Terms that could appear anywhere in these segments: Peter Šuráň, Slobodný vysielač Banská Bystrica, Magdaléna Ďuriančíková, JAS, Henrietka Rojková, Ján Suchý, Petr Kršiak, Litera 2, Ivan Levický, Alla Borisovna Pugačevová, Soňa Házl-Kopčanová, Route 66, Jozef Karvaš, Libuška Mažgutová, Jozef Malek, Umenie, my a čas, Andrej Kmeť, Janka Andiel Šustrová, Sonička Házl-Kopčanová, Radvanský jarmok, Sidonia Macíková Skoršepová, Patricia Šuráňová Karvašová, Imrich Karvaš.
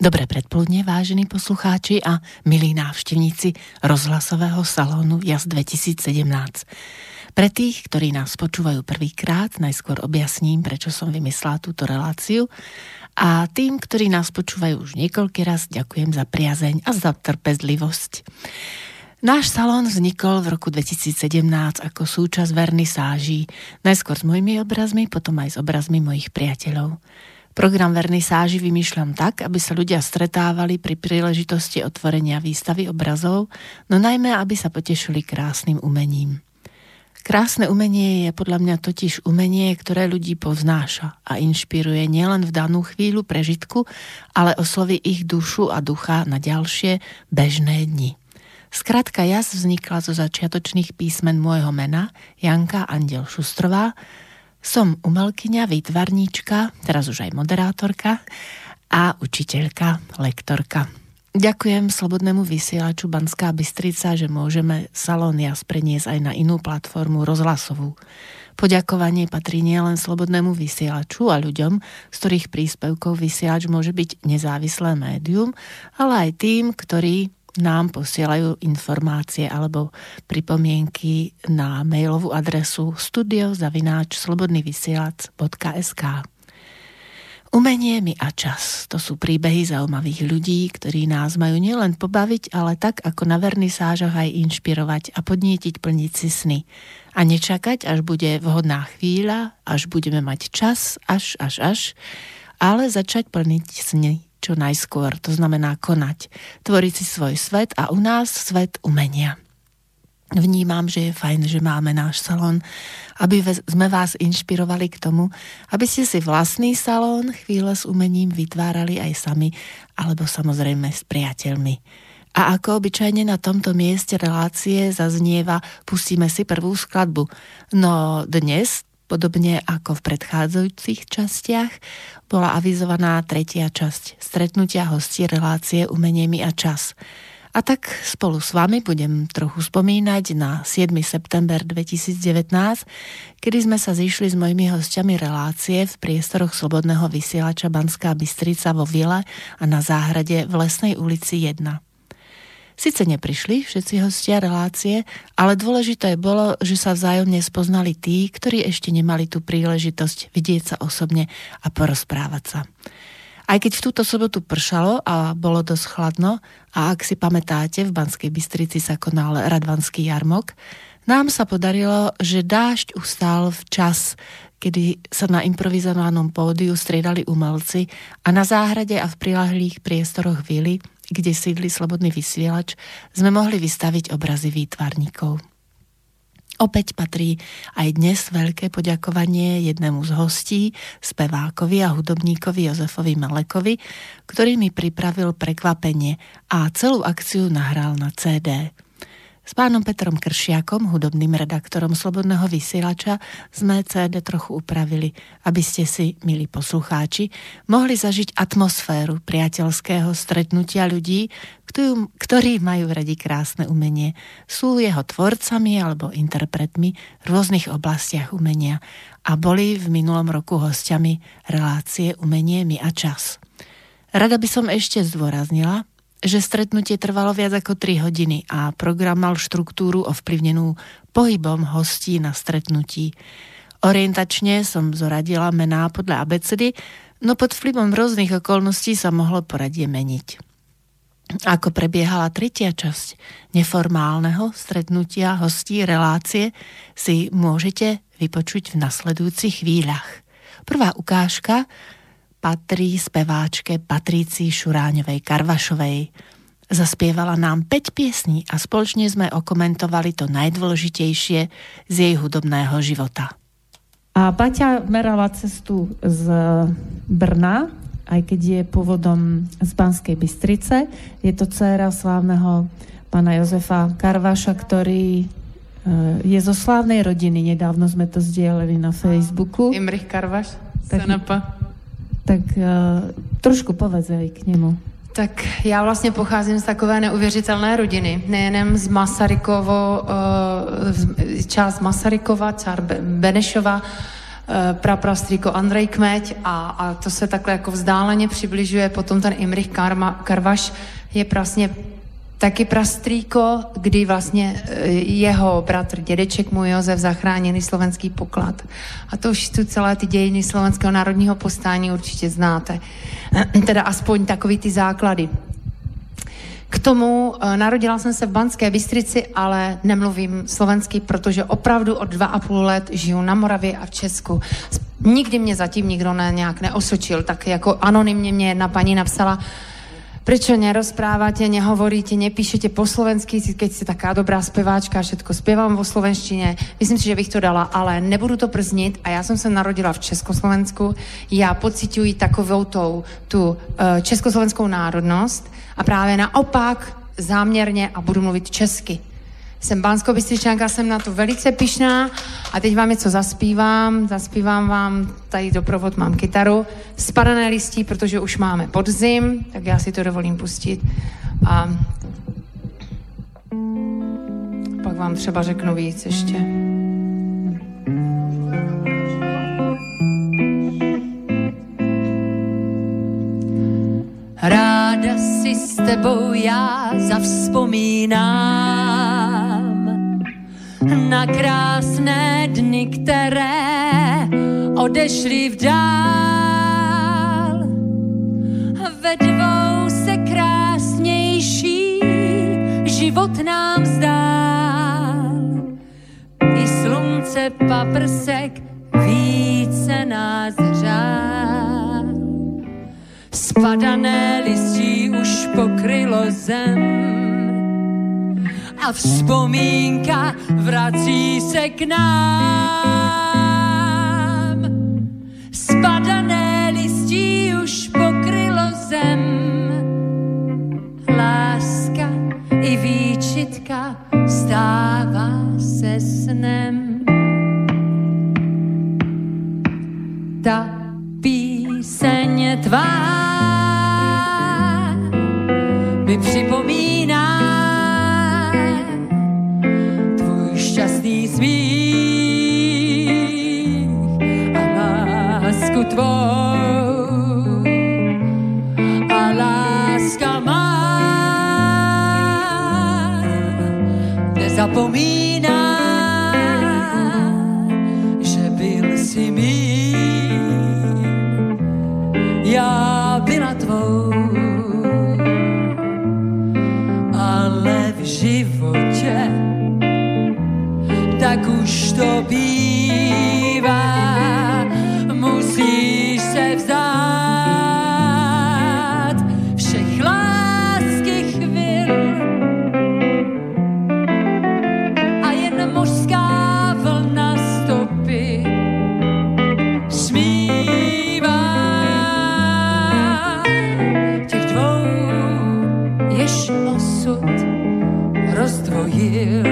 Dobré predpoludne, vážení poslucháči a milí návštevníci rozhlasového salónu JAS 2017. Pre tých, ktorí nás počúvajú prvýkrát, najskôr objasním, prečo som vymyslela túto reláciu. A tým, ktorí nás počúvajú už niekoľký raz, ďakujem za priazeň a za trpezlivosť. Náš salón vznikol v roku 2017 ako súčasť vernisáží, najskôr s mojimi obrazmi, potom aj s obrazmi mojich priateľov. Program vernisáži vymýšľam tak, aby sa ľudia stretávali pri príležitosti otvorenia výstavy obrazov, no najmä, aby sa potešili krásnym umením. Krásne umenie je podľa mňa totiž umenie, ktoré ľudí povznáša a inšpiruje nielen v danú chvíľu prežitku, ale osloví ich dušu a ducha na ďalšie bežné dni. Skratka JAS vznikla zo začiatočných písmen môjho mena Janka Andiel Šustrová. Som umelkyňa, výtvarníčka, teraz už aj moderátorka a učiteľka, lektorka. Ďakujem Slobodnému vysielaču Banská Bystrica, že môžeme salón JAS preniesť aj na inú platformu rozhlasovú. Poďakovanie patrí nielen Slobodnému vysielaču a ľuďom, z ktorých príspevkov vysielač môže byť nezávislé médium, ale aj tým, ktorí nám posielajú informácie alebo pripomienky na mailovú adresu studio@slobodnyvysielac.sk. Umenie, my a čas. To sú príbehy zaujímavých ľudí, ktorí nás majú nielen pobaviť, ale tak ako na vernisážach aj inšpirovať a podnietiť plniť si sny. A nečakať, až bude vhodná chvíľa, až budeme mať čas, ale začať plniť sny čo najskôr, to znamená konať, tvoriť si svoj svet a u nás svet umenia. Vnímam, že je fajn, že máme náš salón, aby sme vás inšpirovali k tomu, aby ste si vlastný salón chvíle s umením vytvárali aj sami, alebo samozrejme s priateľmi. A ako obyčajne na tomto mieste relácie zaznieva, pustíme si prvú skladbu. No dnes, podobne ako v predchádzajúcich častiach, bola avizovaná tretia časť stretnutia hostí relácie Umenie, my a čas. A tak spolu s vami budem trochu spomínať na 7. september 2019, kedy sme sa zišli s mojimi hosťami relácie v priestoroch Slobodného vysielača Banská Bystrica vo vile a na záhrade v Lesnej ulici 1. Sice neprišli všetci hostia relácie, ale dôležité bolo, že sa vzájomne spoznali tí, ktorí ešte nemali tú príležitosť vidieť sa osobne a porozprávať sa. Aj keď v túto sobotu pršalo a bolo dosť chladno, a ak si pamätáte, v Banskej Bystrici sa konal Radvanský jarmok, nám sa podarilo, že dážď ustal včas, kedy sa na improvizovanom pódiu striedali umelci a na záhrade a v prilahlých priestoroch vily, kde sídli Slobodný vysielač, sme mohli vystaviť obrazy výtvarníkov. Opäť patrí aj dnes veľké poďakovanie jednému z hostí, spevákovi a hudobníkovi Jozefovi Malekovi, ktorý mi pripravil prekvapenie a celú akciu nahral na CD. S pánom Petrom Kršiakom, hudobným redaktorom Slobodného vysielača, sme CD trochu upravili, aby ste si, milí poslucháči, mohli zažiť atmosféru priateľského stretnutia ľudí, ktorí majú radi krásne umenie. Sú jeho tvorcami alebo interpretmi v rôznych oblastiach umenia a boli v minulom roku hosťami relácie Umenie, my a čas. Rada by som ešte zdôraznila, že stretnutie trvalo viac ako 3 hodiny a program mal štruktúru ovplyvnenú pohybom hostí na stretnutí. Orientačne som zoradila mená podľa abecedy, no pod vplyvom rôznych okolností sa mohlo poradie meniť. Ako prebiehala tretia časť neformálneho stretnutia hostí relácie, si môžete vypočuť v nasledujúcich chvíľach. Prvá ukážka patrí speváčke Patricii Šuráňovej Karvašovej. Zaspievala nám 5 piesní a spoločne sme okomentovali to najdôležitejšie z jej hudobného života. A Paťa merala cestu z Brna, aj keď je pôvodom z Banskej Bystrice. Je to dcéra slávneho pána Jozefa Karvaša, ktorý je zo slávnej rodiny. Nedávno sme to zdieľali na Facebooku. Imrich Karvaš, Senapa. Tak trošku povedz aj k němu. Tak já vlastně pocházím z takové neuvěřitelné rodiny, nejenem z Masarykovo, část Masarykova, Benešova, praprastrýko Andrej Kmeť a to se takhle jako vzdáleně přibližuje. Potom ten Imrich Karvaš je vlastně taky prastrýko, kdy vlastně jeho bratr, dědeček mu Jozef, zachránili slovenský poklad. A to už tu celé ty dějiny slovenského národního povstání určitě znáte. Teda aspoň takový ty základy. K tomu narodila jsem se v Banské Bystrici, ale nemluvím slovensky, protože opravdu od 2,5 let žiju na Moravě a v Česku. Nikdy mě zatím nikdo nějak neosočil, tak jako anonymně mě jedna paní napsala: prečo nerozprávate, nehovoríte, nepíšete po slovensky, keď ste taká dobrá speváčka, všetko spievam vo slovenštine. Myslím si, že bych to dala, ale nebudu to prznit. A já jsem se narodila v Československu. Já pociťuji takovou tu československou národnost a právě naopak záměrně a budu mluvit česky. Jsem banskobystričanka, jsem na to velice pyšná a teď vám něco zaspívám. Zaspívám vám, tady doprovod mám kytaru, Spadané listí, protože už máme podzim, tak já si to dovolím pustit. A pak vám třeba řeknu víc ještě. Ráda si s tebou já zavzpomínám na krásné dny, které odešly v dál. Ve dvou se krásnější život nám zdál. I slunce paprsek více nás řál. Spadané listí už pokrylo zem a vzpomínka vrací se k nám. Spadané listí už pokrylo zem, láska i výčitka stává se snem. Ta píseň tvá mi připomíná tvůj šťastný smích a lásku tvou. A láska má nezapomíná, že byl si mým, já byla tvou. Životě, tak už to bývá, musíš se vzdát všech lásky chvil a jen mořská vlna stopy smívá těch dvou, jež osud rozdvojil.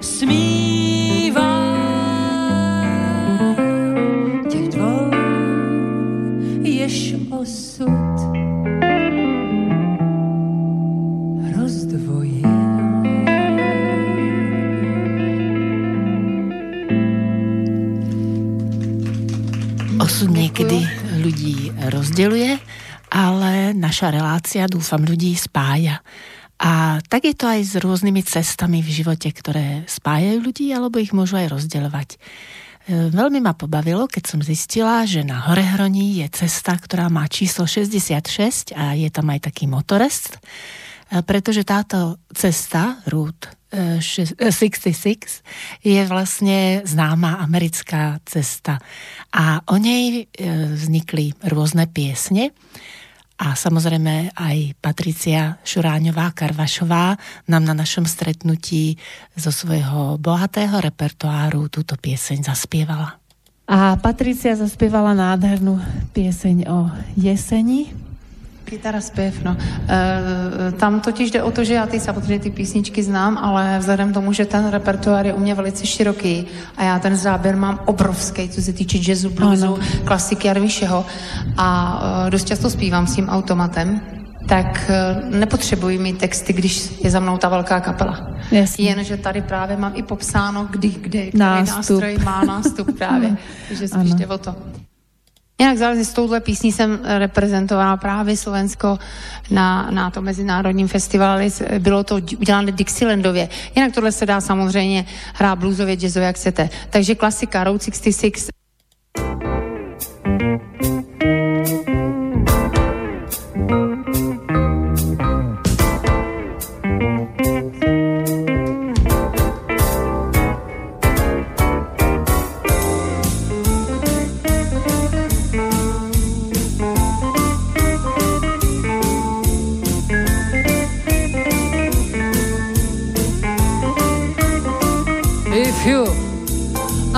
Smívá Osud niekedy ľudí rozdeľuje, ale naša relácia, dúfam, ľudí spája. A tak je to aj s rôznymi cestami v živote, ktoré spájajú ľudí, alebo ich môžu aj rozdeľovať. Veľmi ma pobavilo, keď som zistila, že na Horehroní je cesta, ktorá má číslo 66 a je tam aj taký motorist, pretože táto cesta, Route 66, je vlastne známa americká cesta. A o nej vznikli rôzne piesne. A samozrejme aj Patricia Šuráňová Karvašová nám na našom stretnutí zo svojho bohatého repertoáru túto pieseň zaspievala. A Patricia zaspievala nádhernú pieseň o jeseni. Kytara zpěv, no. Tam totiž jde o to, že já samozřejmě ty písničky znám, ale vzhledem tomu, že ten repertoár je u mě velice široký a já ten záběr mám obrovský, co se týče jazzu, bluesu, klasiky a všeho. A dost často zpívám s tím automatem, tak nepotřebuji mít texty, když je za mnou ta velká kapela. Jasně. Jenže tady právě mám i popsáno, kdy, který nástroj má nástup právě. Takže spíš jde o to. Jinak záleží, s touhle písní jsem reprezentovala právě Slovensko na tom mezinárodním festivalu. Bylo to udělané Dixielandově. Jinak tohle se dá samozřejmě hrát bluesově, jazzově, jak chcete. Takže klasika, Route 66.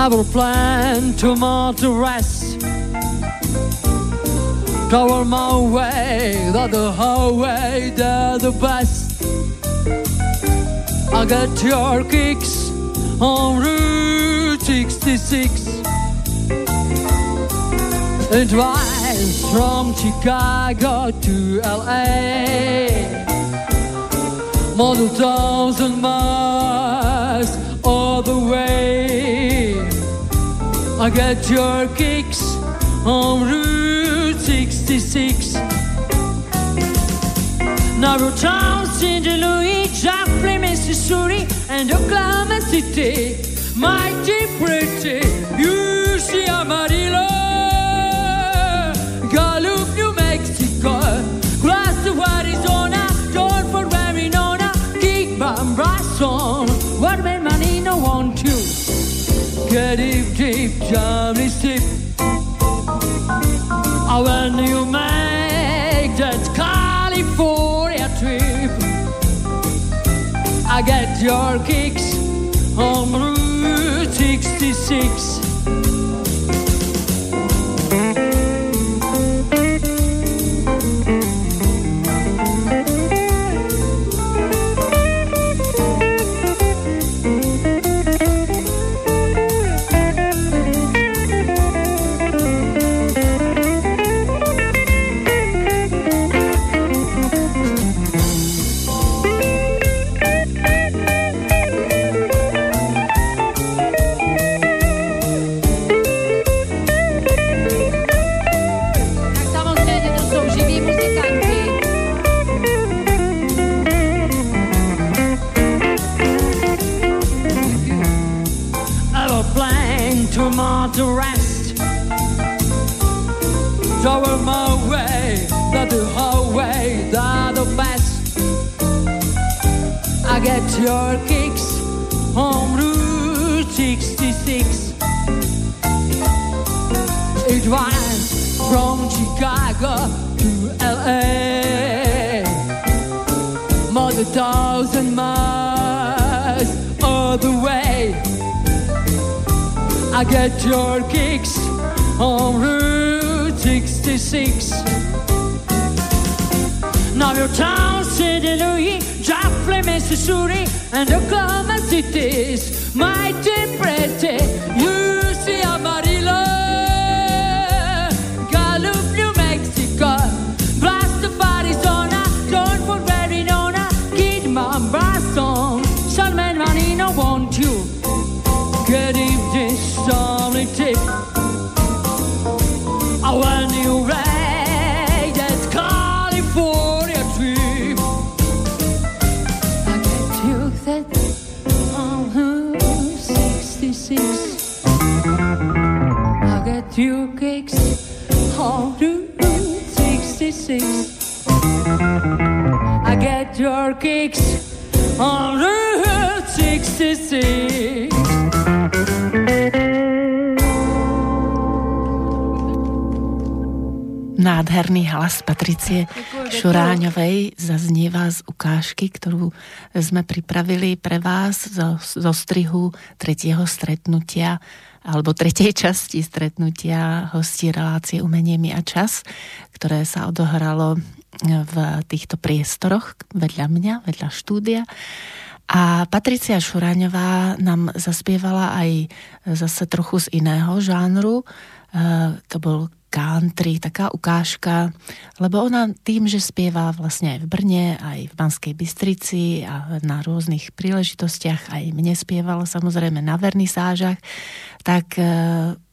I will plan tomorrow to rest, travel my way, that the highway, they're the best. I get your kicks on Route 66. It rides from Chicago to LA, more than 1,000 miles all the way. I get your kicks on Route 66. Naruto, St. Louis, Joplin, Missouri, and Oklahoma City. Mighty pretty, UC Amarillo, Gallup, New Mexico, Glass of Arizona, Don't for Arizona, Kick Bum, Bryson, Waterman, Manino, 1, 2. Get deep, Germany steep. Oh, when you make that California trip, I get your kicks on Route 66. Your kicks on Route 66. It runs from Chicago to LA, more than 1,000 miles all the way. I get your kicks on Route 66. Now your town, St. Louis, Joplin, Missouri, and Oklahoma cities, mighty pretty, UC Amarillo, Gallup, New Mexico, Blast of Arizona, Don't for Arizona, Kidman, Boston, Salman, Manino, won't you get him this only tip? kisses. I got two cakes, how do 66? I got your cakes, how do 66? Nádherný hlas Patricie Šuráňovej zaznieva z ukážky, ktorú sme pripravili pre vás zo strihu tretieho stretnutia alebo tretej časti stretnutia hostí relácie Umenie, my a čas, ktoré sa odohralo v týchto priestoroch vedľa mňa, vedľa štúdia. A Patricia Šuráňová nám zaspievala aj zase trochu z iného žánru. To bol country, taká ukážka, lebo ona tým, že spieva vlastne aj v Brne, aj v Banskej Bystrici a na rôznych príležitostiach, aj mne spievala samozrejme na vernisážach, tak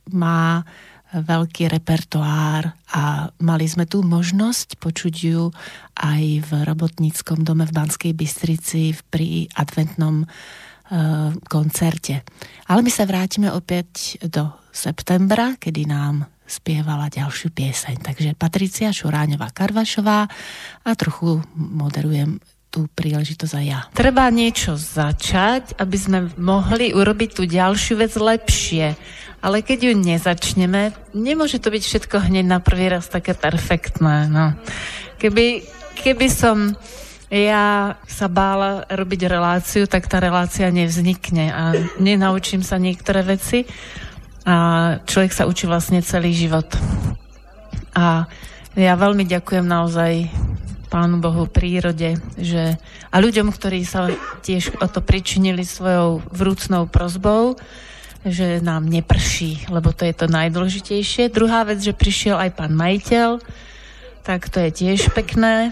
má veľký repertoár a mali sme tu možnosť počuť ju aj v Robotníckom dome v Banskej Bystrici pri adventnom koncerte. Ale my sa vrátime opäť do septembra, kedy nám spievala ďalšiu pieseň. Takže Patricia Šuráňová Karvašová a trochu moderujem tú príležitosť aj ja. Treba niečo začať, aby sme mohli urobiť tú ďalšiu vec lepšie. Ale keď ju nezačneme, nemôže to byť všetko hneď na prvý raz také perfektné. No. Keby som ja sa bála robiť reláciu, tak tá relácia nevznikne a nenaučím sa niektoré veci. A človek sa učí vlastne celý život. A ja veľmi ďakujem naozaj Pánu Bohu, prírode, že a ľuďom, ktorí sa tiež o to pričinili svojou vrúcnou prosbou, že nám neprší, lebo to je to najdôležitejšie. Druhá vec, že prišiel aj pán majiteľ, tak to je tiež pekné.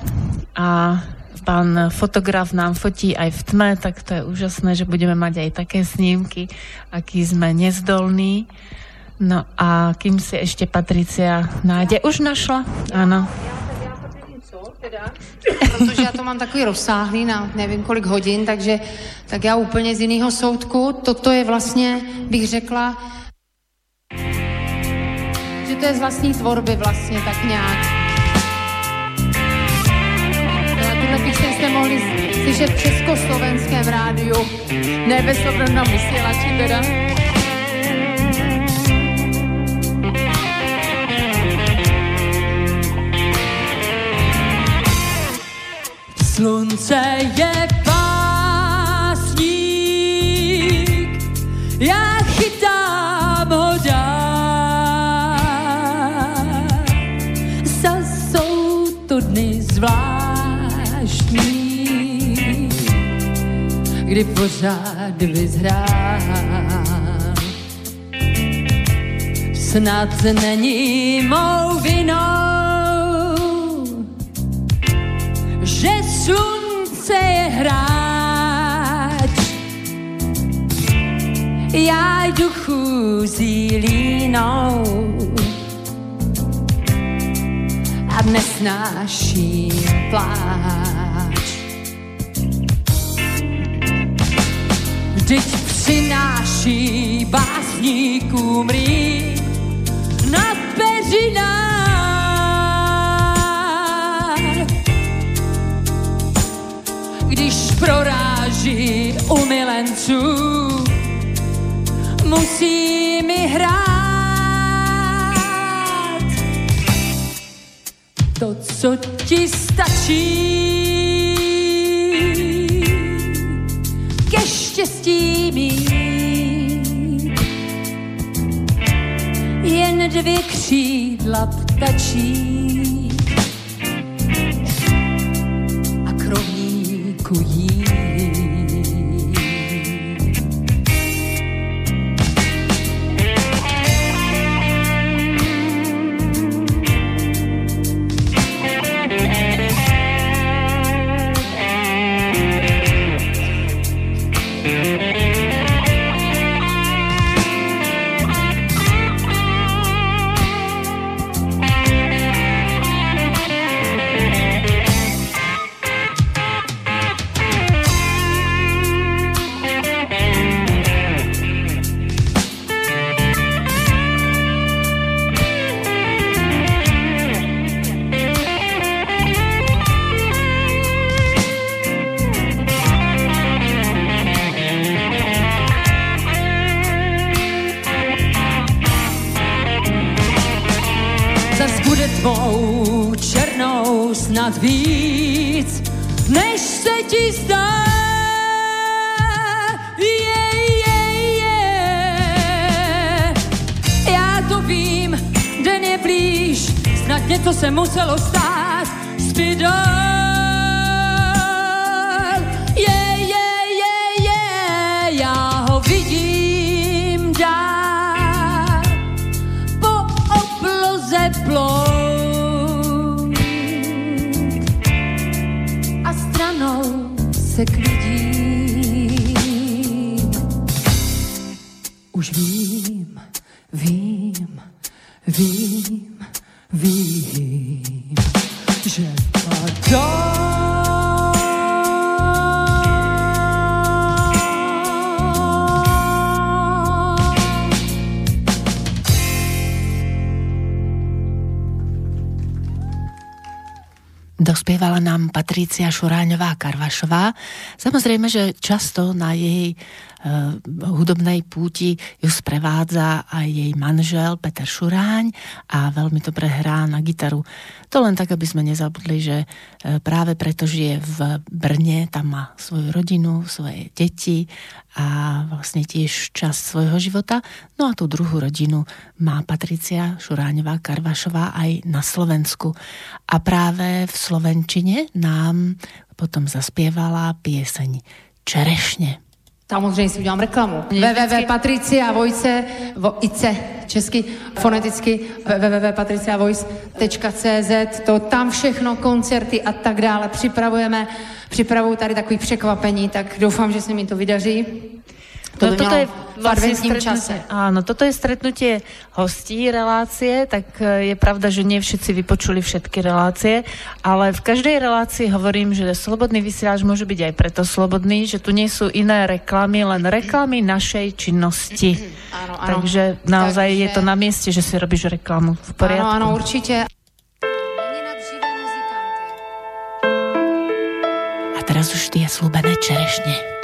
A pán fotograf nám fotí aj v tme, tak to je úžasné, že budeme mať aj také snímky, aký sme nezdolní. No a kým si ešte Patricia nájde? Už našla? Áno. Teda, protože já to mám takový rozsáhlý na nevím kolik hodin, takže tak já úplně z jiného soudku. Toto je vlastně, bych řekla, že to je z vlastní tvorby vlastně tak nějak. Píseň jste mohli slyšet v československém rádiu, ne ve Slobodnom vysielači teda. Slunce je pásník, já chytám ho dál. Zas jsou to dny zvlášť, kdy pořád vyzrám. Snad není mou vinou, že slunce je hráč. Já jdu chůzí línou a nesnáším pláč. Vždyť přináší básníkům rýb na peřinách, když proráží u milenců, musí mi hrát to, co ti stačí. Štěstí mít jen dvě křídla ptačí a kroníku jí. krát víc, než se ti zdá. Já to vím, den je blíž, snad něco se muselo stát, Spidol. Já ho vidím dál, po obloze plout a stranou se klidím. Už vím, že padám. Dospievala nám Patricia Šuráňová Karvašová. Samozrejme, že často na jej hudobnej púti ju sprevádza aj jej manžel Peter Šuráň a veľmi dobre hrá na gitaru. To len tak, aby sme nezabudli, že práve preto žije v Brne, tam má svoju rodinu, svoje deti a vlastne tiež časť svojho života. No a tú druhú rodinu má Patricia Šuráňová Karvašová aj na Slovensku. A práve v slovenčine nám potom zaspievala pieseň Čerešne. Samozřejmě si udělám reklamu. www.patriciavojce.cz to tam všechno, koncerty a tak dále. Připravuju tady takový překvapení, tak doufám, že se mi to vydaří. To toto je vlastne čase. Áno, toto je stretnutie hostí relácie, tak je pravda, že nie všetci vypočuli všetky relácie, ale v každej relácii hovorím, že slobodný vysielač môže byť aj preto slobodný, že tu nie sú iné reklamy, len reklamy našej činnosti. Áno. Takže naozaj je to na mieste, že si robíš reklamu. V poriadku. Áno, určite. A teraz už tie slúbené čerešne.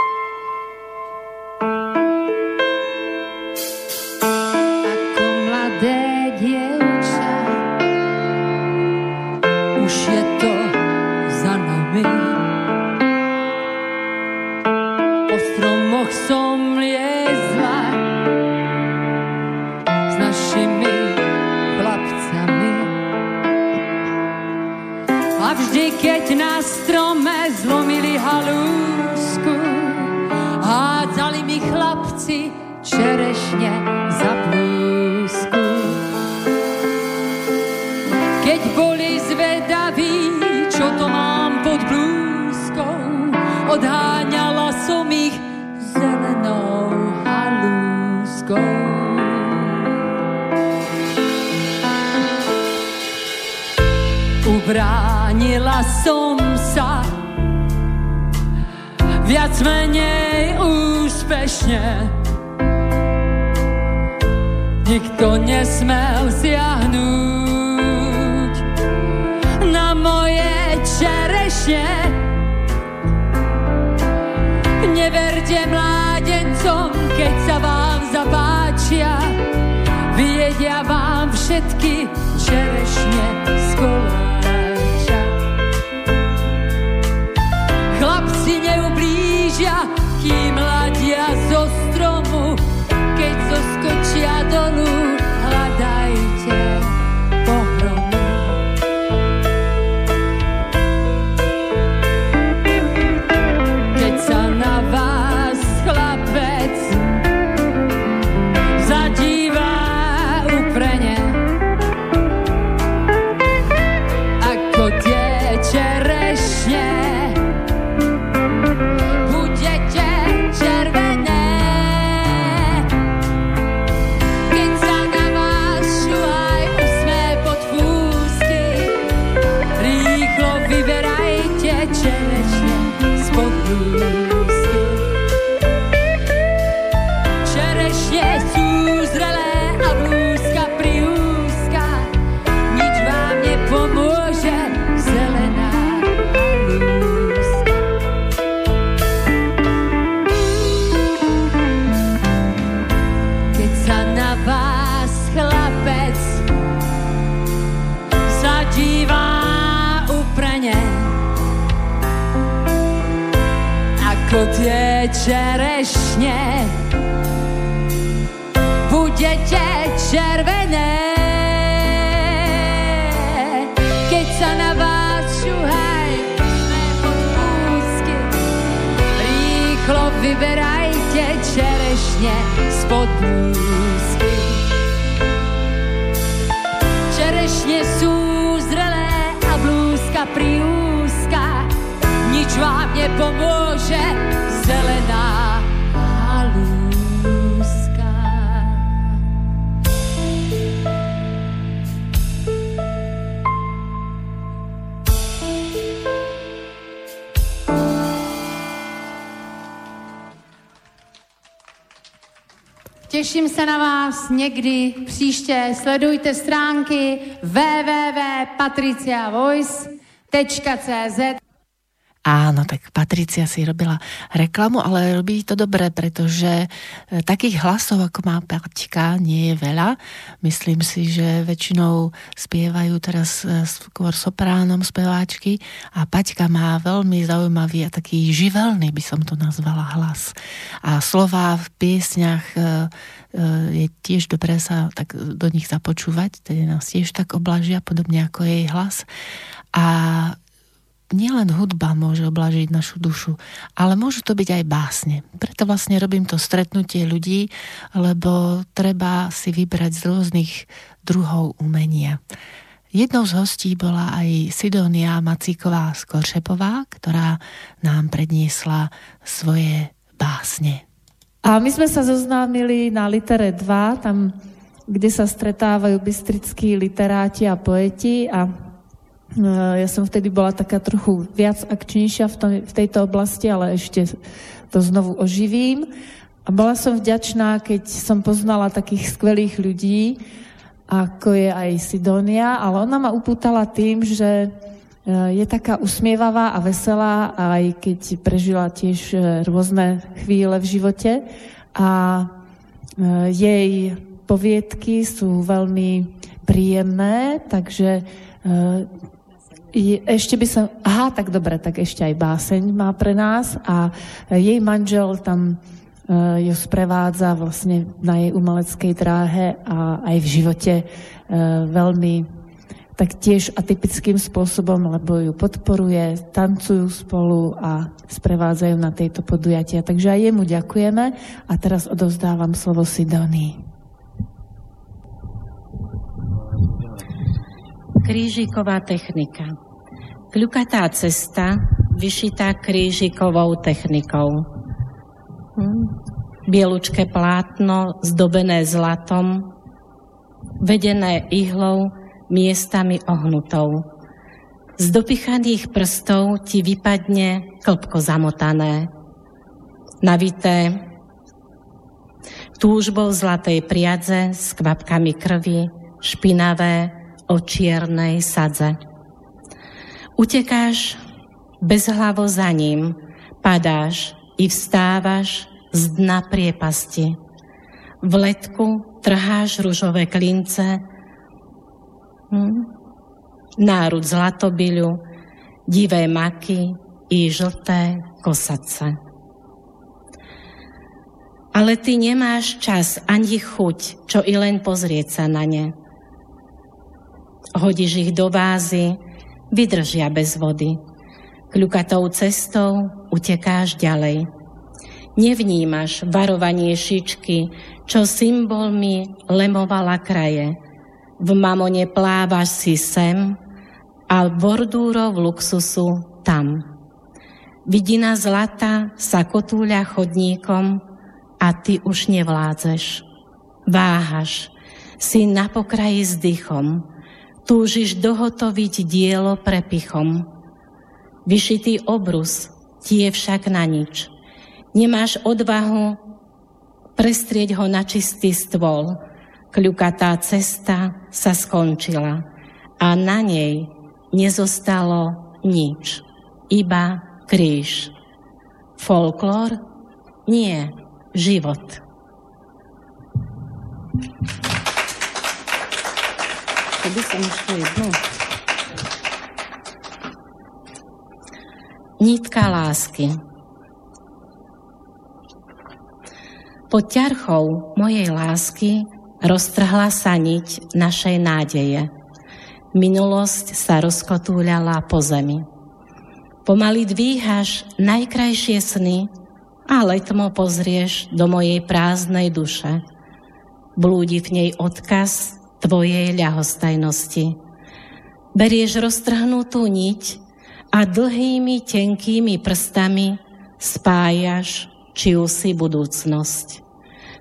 čerešně, budete červené, keď sa na vás šuhaj, sme pod úzky. Rýchlo vyberajte čerešně spod úzky. Čerešně sú zrelé a blúzka priúzka, nič vám nepomôže zelená halúska. Těším se na vás někdy příště. Sledujte stránky www.patriciavoice.cz. Áno, tak Patricia si robila reklamu, ale robí to dobre, pretože takých hlasov, ako má Paťka, nie je veľa. Myslím si, že väčšinou spievajú teraz skôr sopránom speváčky a Paťka má veľmi zaujímavý a taký živelný, by som to nazvala, hlas. A slová v piesňach je tiež dobré sa tak do nich započúvať, tedy nás tiež tak oblažia, podobne ako jej hlas. A nielen hudba môže oblažiť našu dušu, ale môžu to byť aj básne. Preto vlastne robím to stretnutie ľudí, lebo treba si vybrať z rôznych druhov umenia. Jednou z hostí bola aj Sidonia Macíková Skoršepová, ktorá nám predniesla svoje básne. A my sme sa zoznámili na Litere 2, tam, kde sa stretávajú bystrickí literáti a poeti, a ja som vtedy bola taká trochu viac akčnejšia v tejto oblasti, ale ešte to znovu oživím. A bola som vďačná, keď som poznala takých skvelých ľudí, ako je aj Sidonia, ale ona ma upútala tým, že je taká usmievavá a veselá, aj keď prežila tiež rôzne chvíle v živote. A jej poviedky sú veľmi príjemné, takže ešte by som... Aha, tak dobre, tak ešte aj báseň má pre nás a jej manžel tam ju sprevádza vlastne na jej umeleckej dráhe a aj v živote veľmi tak tiež atypickým spôsobom, lebo ju podporuje, tancujú spolu a sprevádzajú na tejto podujatia. Takže aj jemu ďakujeme a teraz odovzdávam slovo Sidonii. Krížiková technika. Kľukatá cesta, vyšitá krížikovou technikou. Bielučké plátno, zdobené zlatom, vedené ihlou, miestami ohnutou. Z dopichaných prstov ti vypadne klbko zamotané. Navité túžbou zlatej priadze s kvapkami krvi, špinavé, o čiernej sadze. Utekáš bezhlavo za ním, padáš i vstávaš z dna priepasti. V letku trháš ružové klince, nárud zlatobyľu, divé maky i žlté kosace. Ale ty nemáš čas ani chuť, čo i len pozrieť sa na ne. Hodíš ich do vázy, vydržia bez vody. Kľukatou cestou utekáš ďalej. Nevnímaš varovanie šičky, čo symbolmi lemovala kraje. V mamone plávaš si sem a bordúrov luxusu tam. Vidina zlata sa kotúľa chodníkom a ty už nevládzeš. Váhaš, si na pokraji s dychom. Túžiš dohotoviť dielo prepichom. Vyšitý obrus ti je však na nič. Nemáš odvahu prestrieť ho na čistý stôl. Kľukatá cesta sa skončila a na nej nezostalo nič. Iba kríž. Folklór? Nie, život. Nitka lásky. Pod ťarchou mojej lásky roztrhla sa niť našej nádeje. Minulosť sa rozkotúľala po zemi. Pomaly dvíhaš najkrajšie sny a letmo pozrieš do mojej prázdnej duše. Blúdi v nej odkaz tvojej ľahostajnosti. Berieš roztrhnutú niť a dlhými, tenkými prstami spájaš čiusi budúcnosť.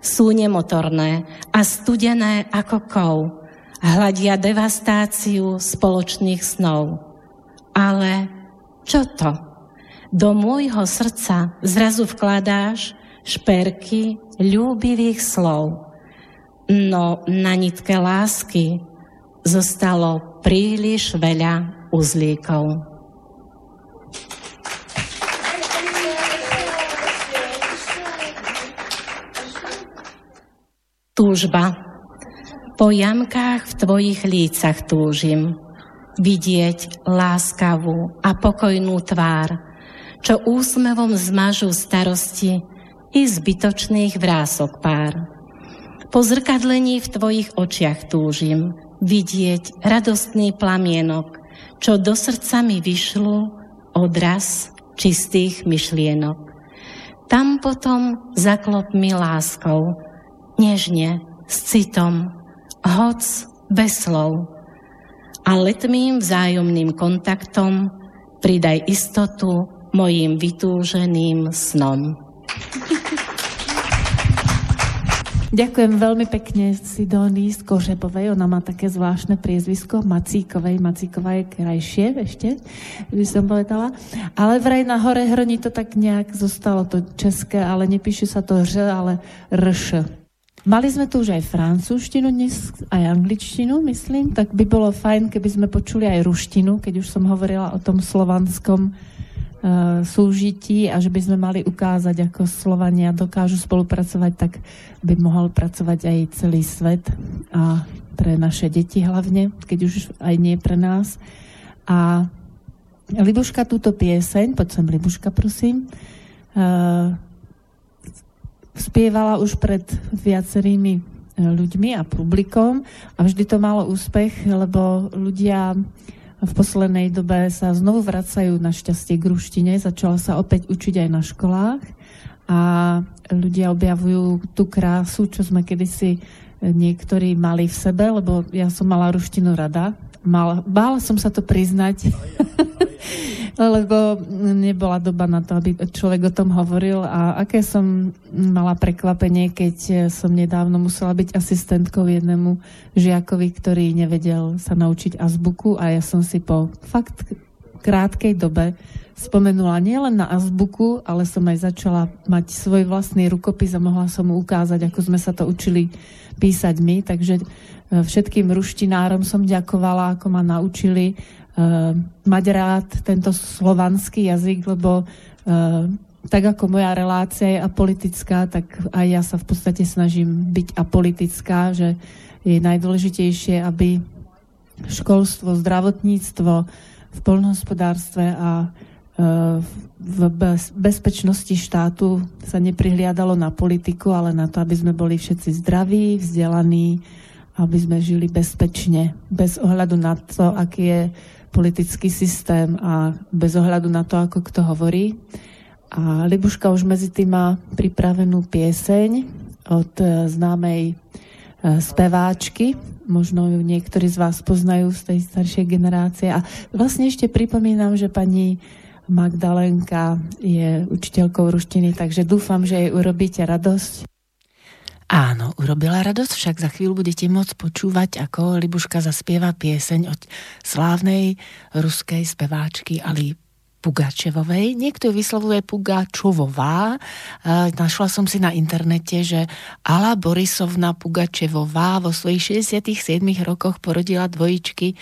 Sú nemotorné a studené ako kov, hľadia devastáciu spoločných snov. Ale čo to? Do môjho srdca zrazu vkladáš šperky ľúbivých slov. No na nitke lásky zostalo príliš veľa uzlíkov. Túžba. Po jamkách v tvojich lícach túžim vidieť láskavú a pokojnú tvár, čo úsmevom zmažú starosti i zbytočných vrások pár. Po zrkadlení v tvojich očiach túžim vidieť radostný plamienok, čo do srdca mi vyšľú odraz čistých myšlienok. Tam potom zaklop mi láskou, nežne, s citom, hoc bez slov. A letmým vzájomným kontaktom pridaj istotu mojim vytúženým snom. Ďakujem veľmi pekne Sidonii Skoršepovej. Ona má také zvláštne priezvisko Macíkovej. Macíková je krajšie ešte, by som povedala. Ale vraj na hore Hroni to tak nejak zostalo, to české, ale nepíše sa to Ž, ale Rš. Mali sme tu už aj francúzštinu dnes, aj angličtinu, myslím, tak by bolo fajn, keby sme počuli aj ruštinu, keď už som hovorila o tom slovanskom súžití a že by sme mali ukázať, ako Slovania dokážu spolupracovať, tak by mohol pracovať aj celý svet a pre naše deti hlavne, keď už aj nie pre nás. A Libuška túto pieseň, poď sem Libuška, prosím, spievala už pred viacerými ľuďmi a publikom a vždy to malo úspech, lebo ľudia v poslednej dobe sa znovu vracajú našťastie k ruštine, začala sa opäť učiť aj na školách a ľudia objavujú tú krásu, čo sme kedysi niektorí mali v sebe, lebo ja som mala ruštinu rada, bála som sa to priznať. Lebo nebola doba na to, aby človek o tom hovoril a aké som mala prekvapenie, keď som nedávno musela byť asistentkou jednému žiakovi, ktorý nevedel sa naučiť azbuku a ja som si po fakt krátkej dobe spomenula nielen na azbuku, ale som aj začala mať svoj vlastný rukopis a mohla som mu ukázať, ako sme sa to učili písať my, takže všetkým ruštinárom som ďakovala, ako ma naučili mať rád tento slovanský jazyk, lebo tak ako moja relácia je apolitická, tak aj ja sa v podstate snažím byť apolitická, že je najdôležitejšie, aby školstvo, zdravotníctvo v poľnohospodárstve a v bezpečnosti štátu sa neprihliadalo na politiku, ale na to, aby sme boli všetci zdraví, vzdelaní, aby sme žili bezpečne, bez ohľadu na to, aký je politický systém a bez ohľadu na to, ako kto hovorí. A Libuška už medzi tým má pripravenú pieseň od známej speváčky. Možno ju niektorí z vás poznajú z tej staršej generácie. A vlastne ešte pripomínam, že pani Magdalenka je učiteľkou ruštiny, takže dúfam, že jej urobíte radosť. Áno, urobila radosť, však za chvíľu budete môcť počúvať, ako Libuška zaspieva pieseň od slávnej ruskej speváčky Ally Pugačevovej. Niekto ju vyslovuje Pugačovová. Našla som si na internete, že Alla Borisovna Pugačevová vo svojich 67 rokoch porodila dvojičky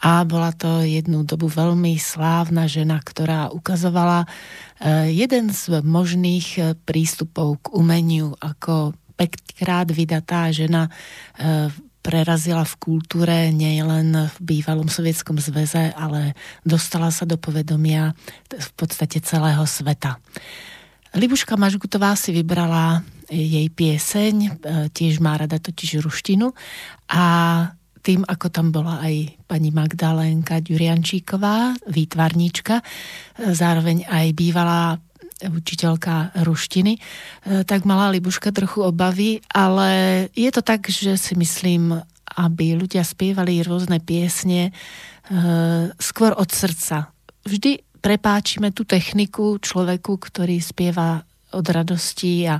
a bola to jednu dobu veľmi slávna žena, ktorá ukazovala jeden z možných prístupov k umeniu, ako 5-krát vydatá žena prerazila v kultúre nielen v bývalom Sovietskom zväze, ale dostala sa do povedomia v podstate celého sveta. Libuška Mažgutová si vybrala jej pieseň, tiež má rada totiž ruštinu, a tým, ako tam bola aj pani Magdalénka Ďuriančíková, výtvarníčka, zároveň aj bývalá učiteľka ruštiny, tak mala Libuška trochu obavy, ale je to tak, že si myslím, aby ľudia spievali rôzne piesne skôr od srdca. Vždy prepáčime tú techniku človeku, ktorý spieva od radosti a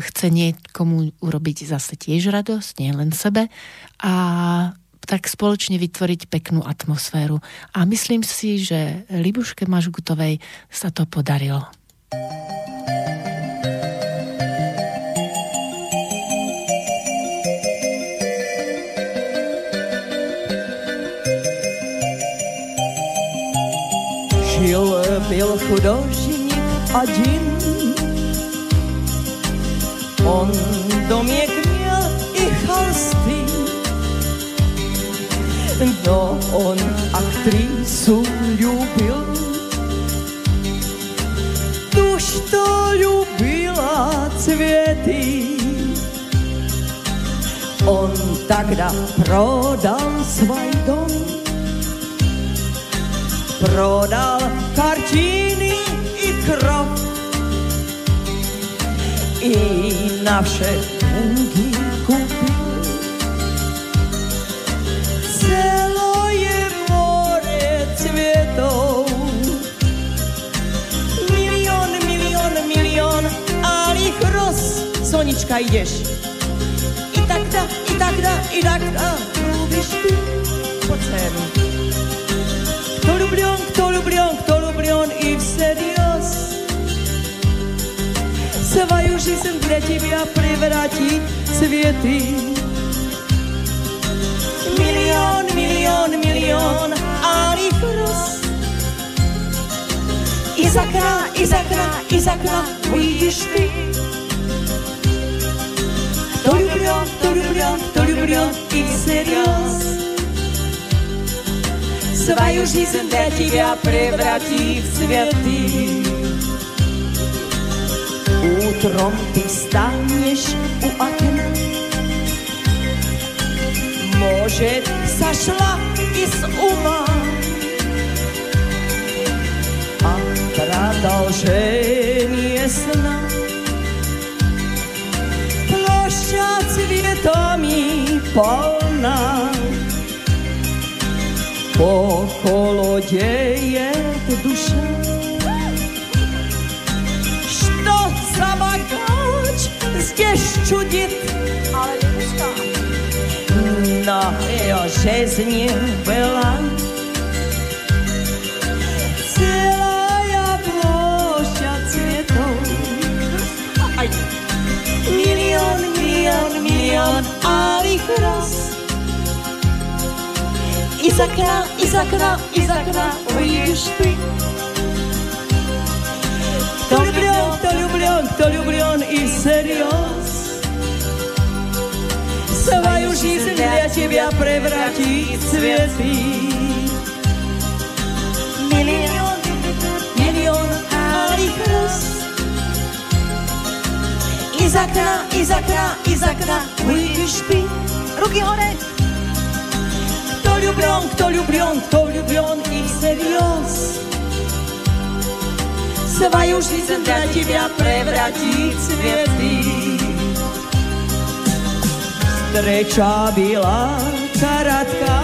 chce niekomu urobiť zase tiež radosť, nie len sebe, a tak spoločne vytvoriť peknú atmosféru. A myslím si, že Libuške Mažgutovej sa to podarilo. Žil byl chudobník один. Он домик имел и холсты, но он актрису любил, ту, что любила цветы. Он тогда продал свой дом, продал картины и кров, и на все деньги купил целое море цветов, миллион, миллион, миллион алых роз, Сонечка, идешь, и тогда, и тогда, и тогда любишь ты по цену. Кто влюблен, кто влюблен, кто влюблен и всерьез свою жизнь для тебя превратит цветы. Миллион, миллион, миллион алых роз, из окна, из окна, из окна выйдешь ты. Кто влюблен, кто влюблен, кто влюблен и всерьез свою жизнь для тебя превратит цветы. Утром ты встанешь у окна, может, сошла из ума, а продолжение сна площадь цветами полна. Похолодеет душа, здесь чудит на её жизни была целая площадь цветов. Ай. Миллион, миллион, миллион алых роз, из окна, из окна, из окна выйдешь ты. Кто влюблен, кто влюблен, кто влюблен и всерьез свою жизнь для тебя превратит в цветы. Миллион, миллион алых роз, из окна, из окна, из окна выйдешь ты. Руки горе. Кто влюблен, кто влюблен, кто влюблен и всерьез свою жизнь для тебя превратит в цветы. Встреча была коротка,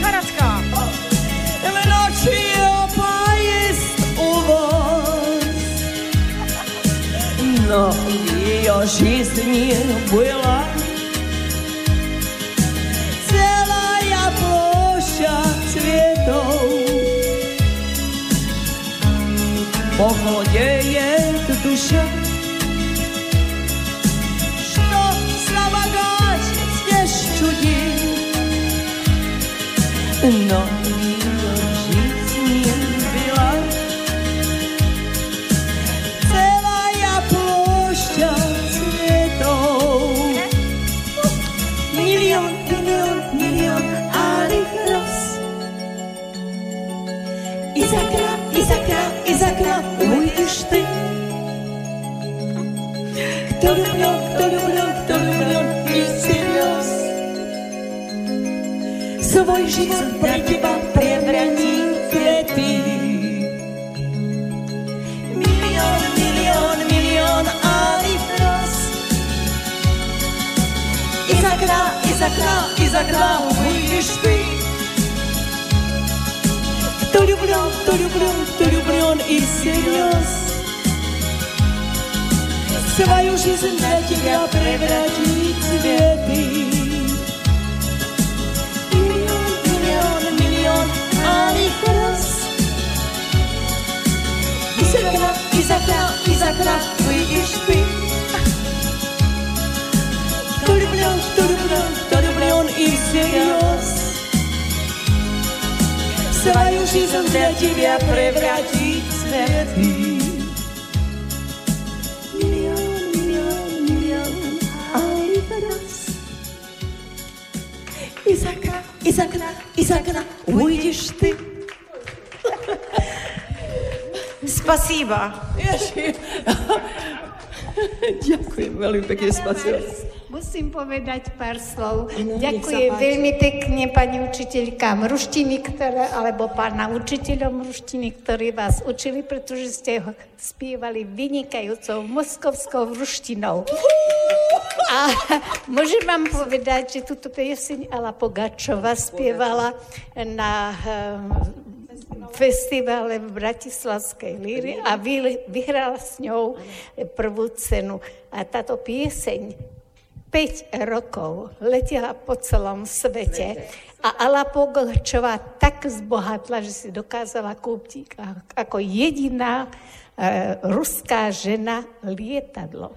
коротка. В ночь ее поезд увоз, но в ее жизни была целая площадь цветов. Похолодеет душа, что за богач здесь чудит, но ее жизнь была целая площадь цветов. Миллион, миллион, миллион алых роз, из окна, из окна, из окна выйдешь ты. kto ľúbil nic serióz. Svoj život pre teba prevraním kvety. Milión áli v nos. Izagra, budeš ty. Kto ľúbil i serióz. Свою жизнь для тебя превратит цветы. Миллион алых роз. Из окна выйдешь ты. Кто влюблен и всерьез. Свою жизнь для тебя превратит цветы. Из окна выйдешь ты. Спасибо. Ďakujem veľmi pekne, spasila. Musím povedať pár slov. No, ďakujem veľmi pekne pani učiteľkám ruštiny, alebo pána učiteľom ruštiny, ktorí vás učili, pretože ste spievali vynikajúcou moskovskou ruštinou. A môžem vám povedať, že túto pieseň Alla Pugačová spievala na festivale v Bratislavskej líry a vyhrala s ňou prvú cenu. A táto pieseň 5 rokov letela po celom svete a Alla Pugačová tak zbohatla, že si dokázala kúpiť ako jediná ruská žena lietadlo.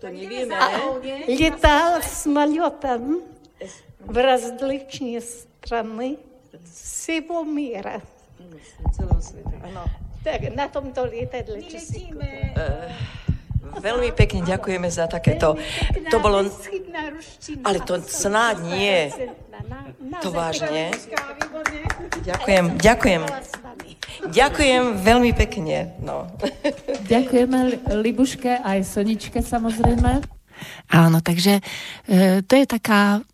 To nevieme. Lietal s maliotom v različné strany всего мира. Celého sveta. Ano. Tak na tomto lietadle česíme. Veľmi pekne ďakujeme za takéto. To bolo ale to snáď nie. To vážne. Ďakujem. Ďakujem veľmi pekne. No. Ďakujeme Libuške aj Soničke samozrejme. Áno, takže to je taká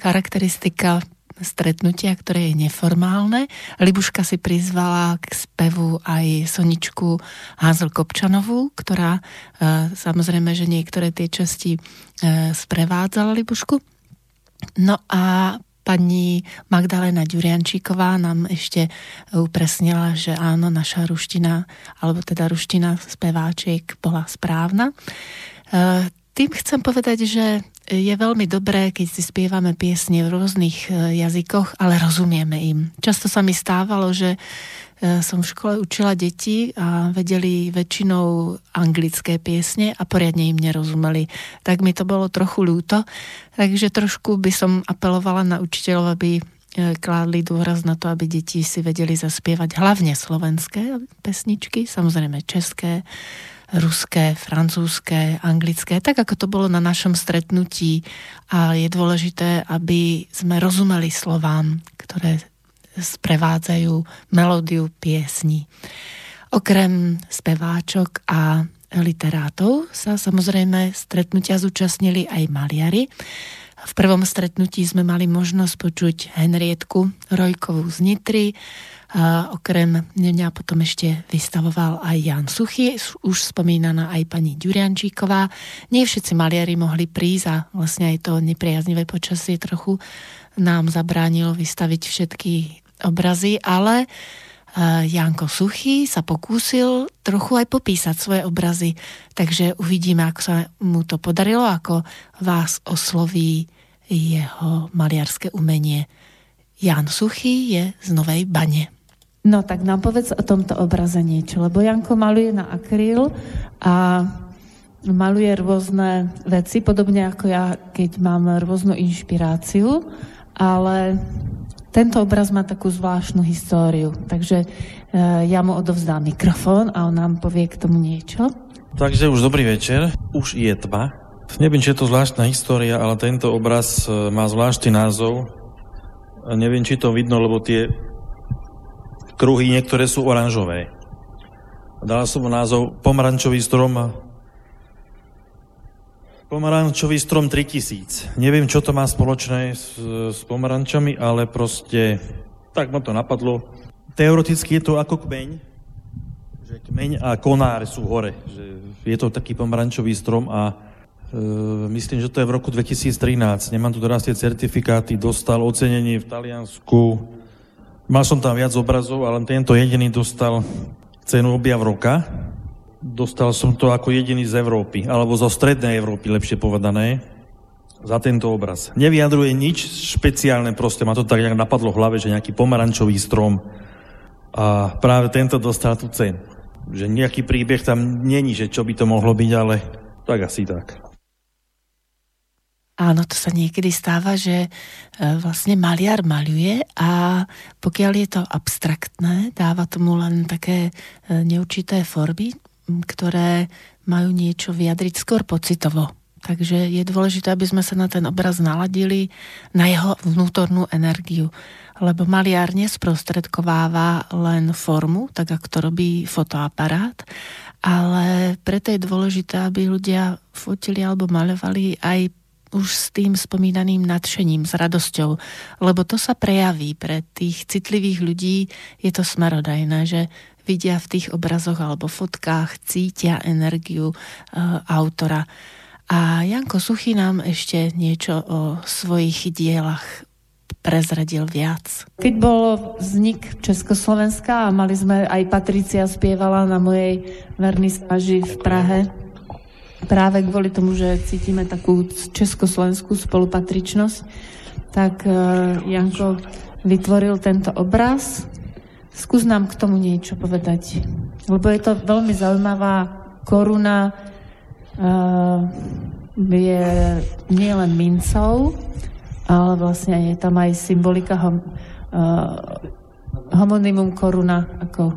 charakteristika stretnutia, ktoré je neformálne. Libuška si prizvala k spevu aj Soničku Házl-Kopčanovú, ktorá samozrejme, že niektoré tie časti sprevádzala Libušku. No a pani Magdaléna Ďuriančíková nám ešte upresnila, že áno, naša ruština, alebo teda ruština speváčiek bola správna. Tým chcem povedať, že je veľmi dobré, keď si spievame piesne v rôznych jazykoch, ale rozumieme im. Často sa mi stávalo, že som v škole učila deti a vedeli väčšinou anglické piesne a poriadne im nerozumeli. Tak mi to bolo trochu ľúto, takže trošku by som apelovala na učiteľov, aby kládli dôraz na to, aby deti si vedeli zaspievať hlavne slovenské pesničky, samozrejme české, ruské, francúzské, anglické, tak ako to bolo na našom stretnutí. A je dôležité, aby sme rozumeli slovám, ktoré sprevádzajú melódiu piesni. Okrem speváčok a literátov sa samozrejme stretnutia zúčastnili aj maliari. V prvom stretnutí sme mali možnosť počuť Henrietku Rojkovú z Nitry. Okrem mňa potom ešte vystavoval aj Ján Suchý, už spomínaná aj pani Ďuriančíková. Nie všetci maliari mohli prísť a vlastne aj to nepriaznivé počasie trochu nám zabránilo vystaviť všetky obrazy, ale Janko Suchý sa pokúsil trochu aj popísať svoje obrazy, takže uvidíme, ako sa mu to podarilo, ako vás osloví jeho maliarské umenie. Ján Suchý je z Novej Bane. No tak nám povedz o tomto obraze niečo, lebo Janko maluje na akryl a maluje rôzne veci, podobne ako ja, keď mám rôznu inšpiráciu, ale tento obraz má takú zvláštnu históriu, takže ja mu odovzdám mikrofón a on nám povie k tomu niečo. Takže už dobrý večer, už je tma. Neviem, či je to zvláštna história, ale tento obraz má zvláštny názov. Neviem, či to vidno, lebo tie kruhy, niektoré sú oranžové. Dala som názov Pomrančový strom Pomarančový strom 3000. Neviem, čo to má spoločné s pomarančami, ale proste tak ma to napadlo. Teoreticky je to ako kmeň, že kmeň a konár sú hore. Že je to taký pomarančový strom a myslím, že to je v roku 2013. Nemám tu teraz tie certifikáty, dostal ocenenie v Taliansku. Mal som tam viac obrazov, ale tento jediný dostal cenu objav roka. Dostal som to ako jediný z Európy, alebo zo strednej Európy, lepšie povedané, za tento obraz. Nevyjadruje nič špeciálne, proste ma to tak nejak napadlo v hlave, že nejaký pomarančový strom a práve tento dostal tú cenu. Že nejaký príbeh tam není, že čo by to mohlo byť, ale tak asi tak. Áno, to sa niekedy stáva, že vlastne maliar maľuje a pokiaľ je to abstraktné, dáva tomu len také neurčité formy, ktoré majú niečo vyjadriť skôr pocitovo. Takže je dôležité, aby sme sa na ten obraz naladili, na jeho vnútornú energiu. Lebo maliar nesprostredkováva len formu, tak ako to robí fotoaparát, ale preto je dôležité, aby ľudia fotili alebo maľovali aj už s tým spomínaným nadšením, s radosťou. Lebo to sa prejaví pre tých citlivých ľudí, je to smerodajné, že vidia v tých obrazoch alebo fotkách, cítia energiu autora. A Janko Suchý nám ešte niečo o svojich dielach prezradil viac. Keď bol vznik Československa a mali sme, aj Patricia spievala na mojej vernisáži v Prahe, práve kvôli tomu, že cítime takú československú spolupatričnosť, tak Janko vytvoril tento obraz. Skús nám k tomu niečo povedať, lebo je to veľmi zaujímavá koruna, je nielen mincov, ale vlastne je tam aj symbolika homonymum koruna, ako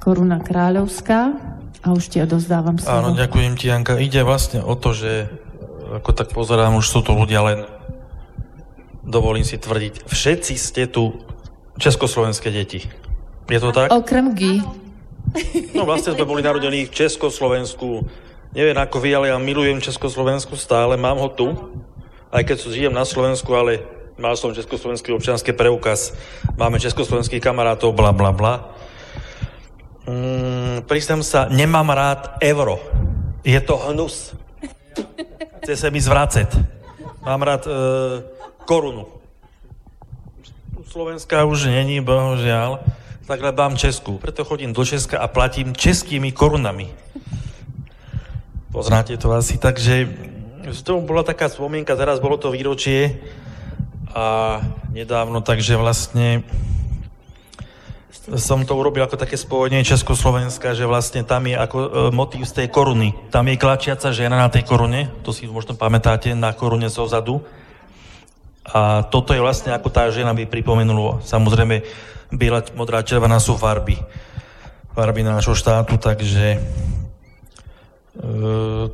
koruna kráľovská. A už ti odovzdávam slovo. Áno, ďakujem ti, Janka. Ide vlastne o to, že ako tak pozerám, už sú tu ľudia, len dovolím si tvrdiť, všetci ste tu československé deti. Je to tak? Okrem G. No vlastne sme boli narodení v Československu. Neviem ako vy, ale ja milujem Československu stále, mám ho tu. Aj keď žijem na Slovensku, ale mal som československý občiansky preukaz. Máme československých kamarátov, bla bla bla. Priznám sa, nemám rád euro. Je to hnus. Chce sa mi zvracať. Mám rád korunu. Slovenská už není, bohužiaľ. Takhle mám Česku. Preto chodím do Česka a platím českými korunami. Poznáte to asi. Takže to bola taká spomienka, teraz bolo to výročie a nedávno, takže vlastne som to urobil ako také spojenie Československa, že vlastne tam je ako motív z tej koruny. Tam je klačiaca žena na tej korune, to si možno pamätáte, na korune zo zadu. A toto je vlastne, ako tá žena by pripomenulo, samozrejme, biela, modrá, červená sú farby. Farby nášho štátu, takže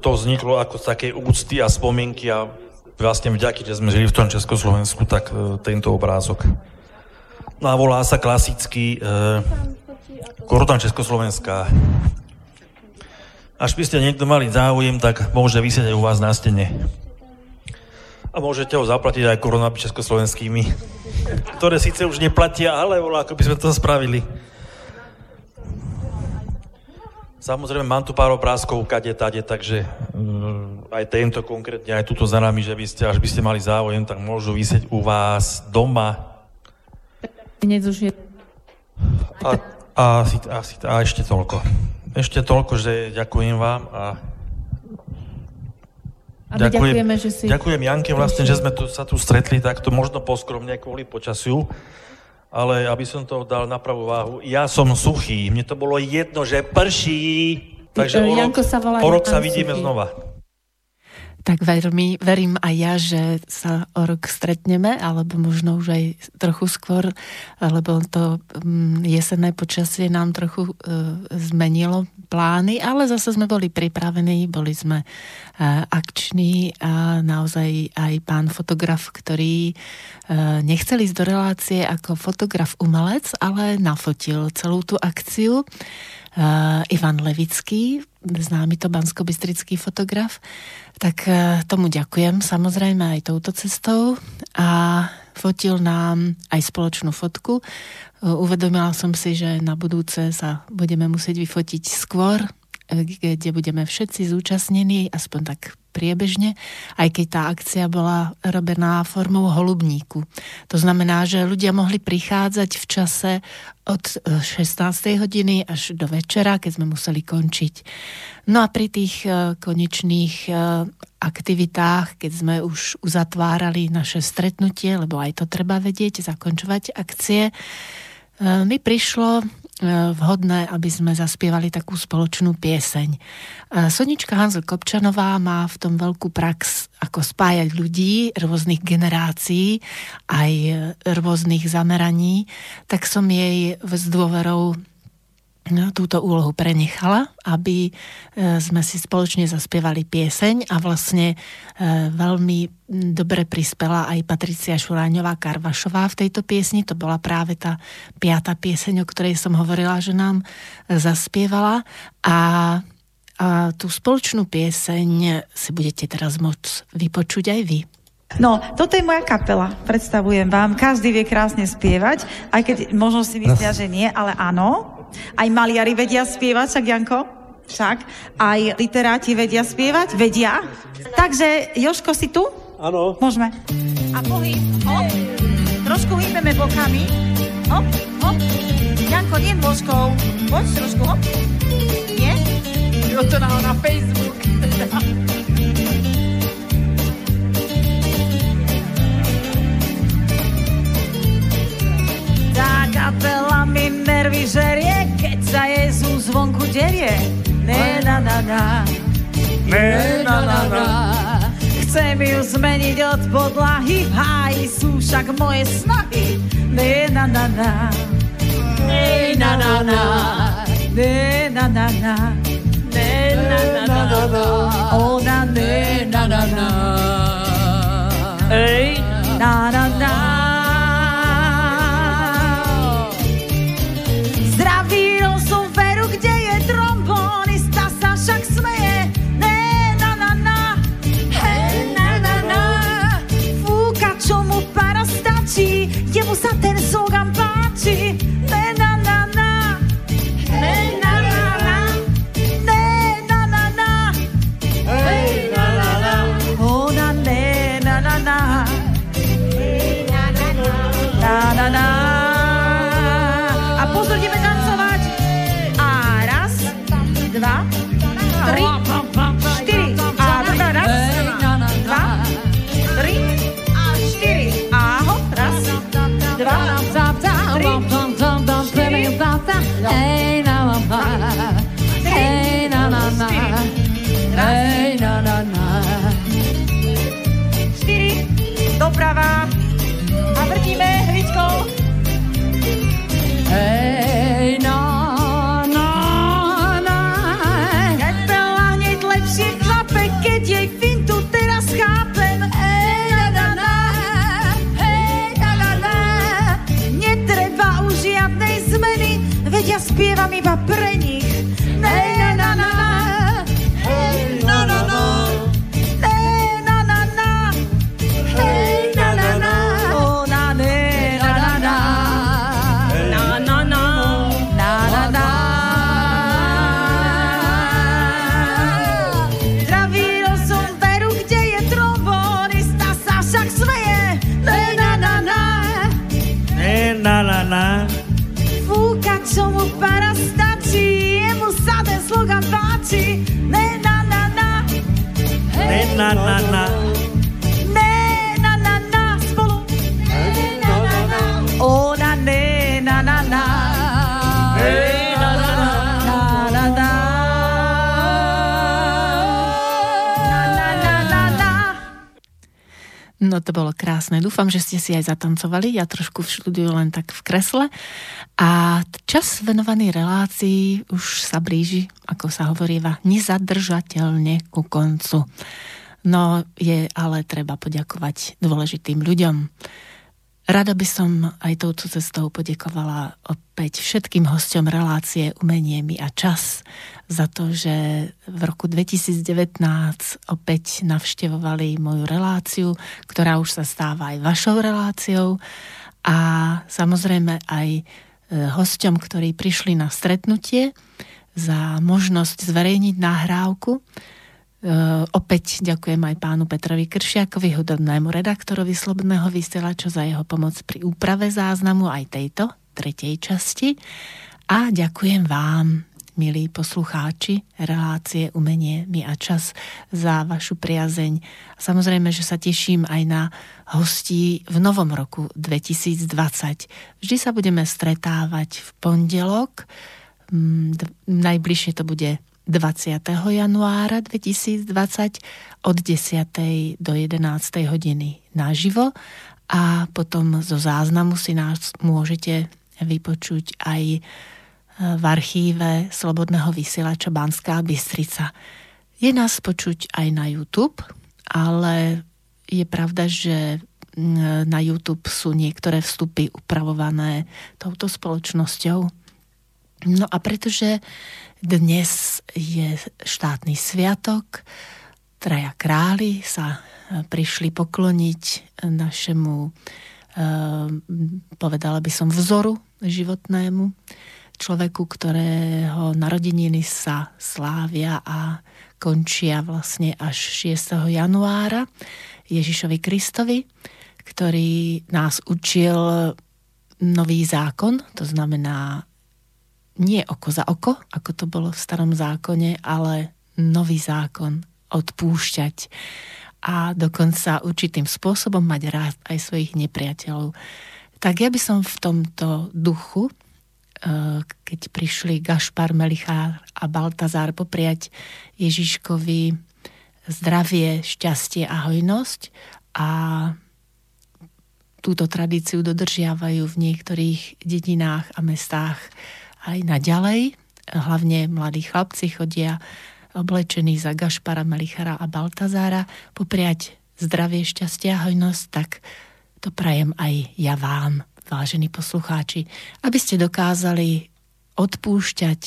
to vzniklo ako z takej úcty a spomienky a vlastne vďaky, že sme žili v tom Československu, tak tento obrázok. No a volá sa klasicky koruna československá. Až by ste niekto mali záujem, tak môže vysieť u vás na stene. A môžete ho zaplatiť aj korunami československými, ktoré síce už neplatia, ale volá, ako by sme to spravili. Samozrejme, mám tu pár obrázkov kade tade, takže aj tento konkrétne, aj tuto za nami, že by ste, až by ste mali záujem, tak môžu vysieť u vás doma. A ešte toľko. Ešte toľko, že ďakujem vám a ďakujeme, že si... Ďakujem Janke vlastne, že sme sa tu stretli takto, možno poskromne kvôli počasiu, ale aby som to dal na pravú váhu, ja som suchý, mne to bolo jedno, že prší, takže o rok sa vidíme suchý. Znova. Tak verím aj ja, že sa o rok stretneme, alebo možno už aj trochu skôr, lebo to jesenné počasie nám trochu zmenilo plány, ale zase sme boli pripravení, boli sme akční a naozaj aj pán fotograf, ktorý nechcel ísť do relácie ako fotograf umelec, ale nafotil celú tú akciu. Ivan Levický známy to banskobystrický fotograf, tak tomu ďakujem samozrejme aj touto cestou a fotil nám aj spoločnú fotku. Uvedomila som si, že na budúce sa budeme musieť vyfotiť skôr, kde budeme všetci zúčastnení, aspoň tak priebežne, aj keď tá akcia bola robená formou holubníku. To znamená, že ľudia mohli prichádzať v čase od 16. hodiny až do večera, keď sme museli končiť. No a pri tých konečných aktivitách, keď sme už uzatvárali naše stretnutie, lebo aj to treba vedieť, zakončovať akcie, mi prišlo vhodné, aby sme zaspievali takú spoločnú pieseň. Sonička Házl-Kopčanová má v tom veľkú prax, ako spájať ľudí rôznych generácií, aj rôznych zameraní, tak som jej s dôverou túto úlohu prenechala, aby sme si spoločne zaspievali pieseň a vlastne veľmi dobre prispela aj Patricia Šuráňová Karvašová v tejto piesni. To bola práve tá 5. pieseň, o ktorej som hovorila, že nám zaspievala a tú spoločnú pieseň si budete teraz môcť vypočuť aj vy. No, toto je moja kapela, predstavujem vám. Každý vie krásne spievať, aj keď možno si myslia, že nie, ale áno. Aj maliari vedia spievať, však Janko? Však. Aj literáti vedia spievať? Vedia. Takže, Jožko, si tu? Áno. Môžeme. A pohyb, hop. Trošku hýbeme bokami. Hop, hop. Janko, nie môžkou. Poď trošku, hop. Nie? Jo, to dalo na Facebook. Tá kapela mi nervy žerie, keď sa Jezus zvonku derie. Ne na na na, ne na na na. Chcem ju zmeniť od podlahy, v háji sú však moje snahy. Ne na na na, ne na na na, ne na na na, ne na na na. Ona ne na na na, ej na na na. Jemu sa ten slogan páči. Ne na na na, ne na na na, ne na na na, ne na na na. Ona ne na na na, ne na na na, na na na. A pozor, ideme tancovať. A raz, dva, tri, štyri. A raz, dva, tri, štyri. Dva, tri, štyri, ej na na na, ej na na na, ej na na na. Štyri, doprava a vrtíme hličkou. Ej na na na. Jak bola hneď lepšie klape, keď jej fintu teraz chápem. Veď ja spievam iba pre nich. Hej na na, hej na na, hej na na, hej na na. Ona ne na na, na na na, na na na. Zdravý rozum veru, kde je trombonista, sa však smeje. Hej na na na, hej na na na. Čo mu para stačí, jemu sa ten slogan páči. Ne na na na, ne na na na, ne na na na, spolu. Ne na na na, ona ne na na na, ne na na na, na na na, na na na. No to bolo krásne, dúfam, že ste si aj zatancovali, ja trošku v štúdiu len tak v kresle. A čas venovaný relácii už sa blíži, ako sa hovoríva, nezadržateľne ku koncu. No je ale treba poďakovať dôležitým ľuďom. Rada by som aj touto cestou poďakovala opäť všetkým hosťom relácie Umenie, my a čas za to, že v roku 2019 opäť navštevovali moju reláciu, ktorá už sa stáva aj vašou reláciou, a samozrejme aj hosťom, ktorí prišli na stretnutie, za možnosť zverejniť nahrávku. Opäť ďakujem aj pánu Petrovi Kršiakovi, hudobnému redaktorovi Slobodného vysielača, za jeho pomoc pri úprave záznamu aj tejto tretej časti. A ďakujem vám, milí poslucháči relácie Umenie, my a čas, za vašu priazeň. Samozrejme, že sa teším aj na hostí v novom roku 2020. Vždy sa budeme stretávať v pondelok. Najbližšie to bude 20. januára 2020 od 10. do 11. hodiny naživo, a potom zo záznamu si nás môžete vypočuť aj v archíve Slobodného vysielača Banská Bystrica. Je nás počuť aj na YouTube, ale je pravda, že na YouTube sú niektoré vstupy upravované touto spoločnosťou. No a pretože dnes je štátny sviatok, traja králi sa prišli pokloniť našemu, povedala by som, vzoru životnému, človeku, ktorého narodeniny sa slávia a končia vlastne až 6. januára, Ježišovi Kristovi, ktorý nás učil nový zákon, to znamená nie oko za oko, ako to bolo v starom zákone, ale nový zákon, odpúšťať a dokonca určitým spôsobom mať rád aj svojich nepriateľov. Tak ja by som v tomto duchu, keď prišli Gašpar, Melichár a Baltazár popriať Ježiškovi zdravie, šťastie a hojnosť, a túto tradíciu dodržiavajú v niektorých dedinách a mestách aj naďalej, hlavne mladí chlapci chodia oblečení za Gašpara, Melichara a Baltazára popriať zdravie, šťastie a hojnosť, tak to prajem aj ja vám, vážení poslucháči, aby ste dokázali odpúšťať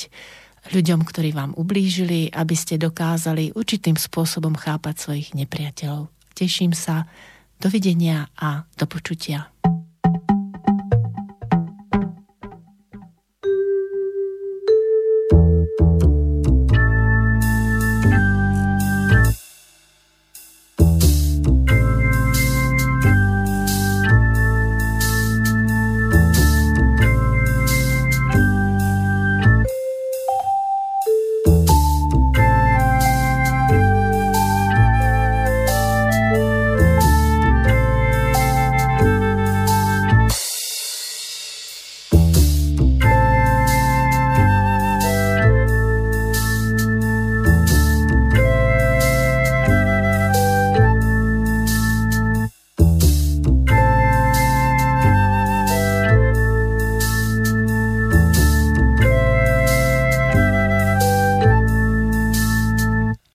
ľuďom, ktorí vám ublížili, aby ste dokázali určitým spôsobom chápať svojich nepriateľov. Teším sa, dovidenia a do počutia.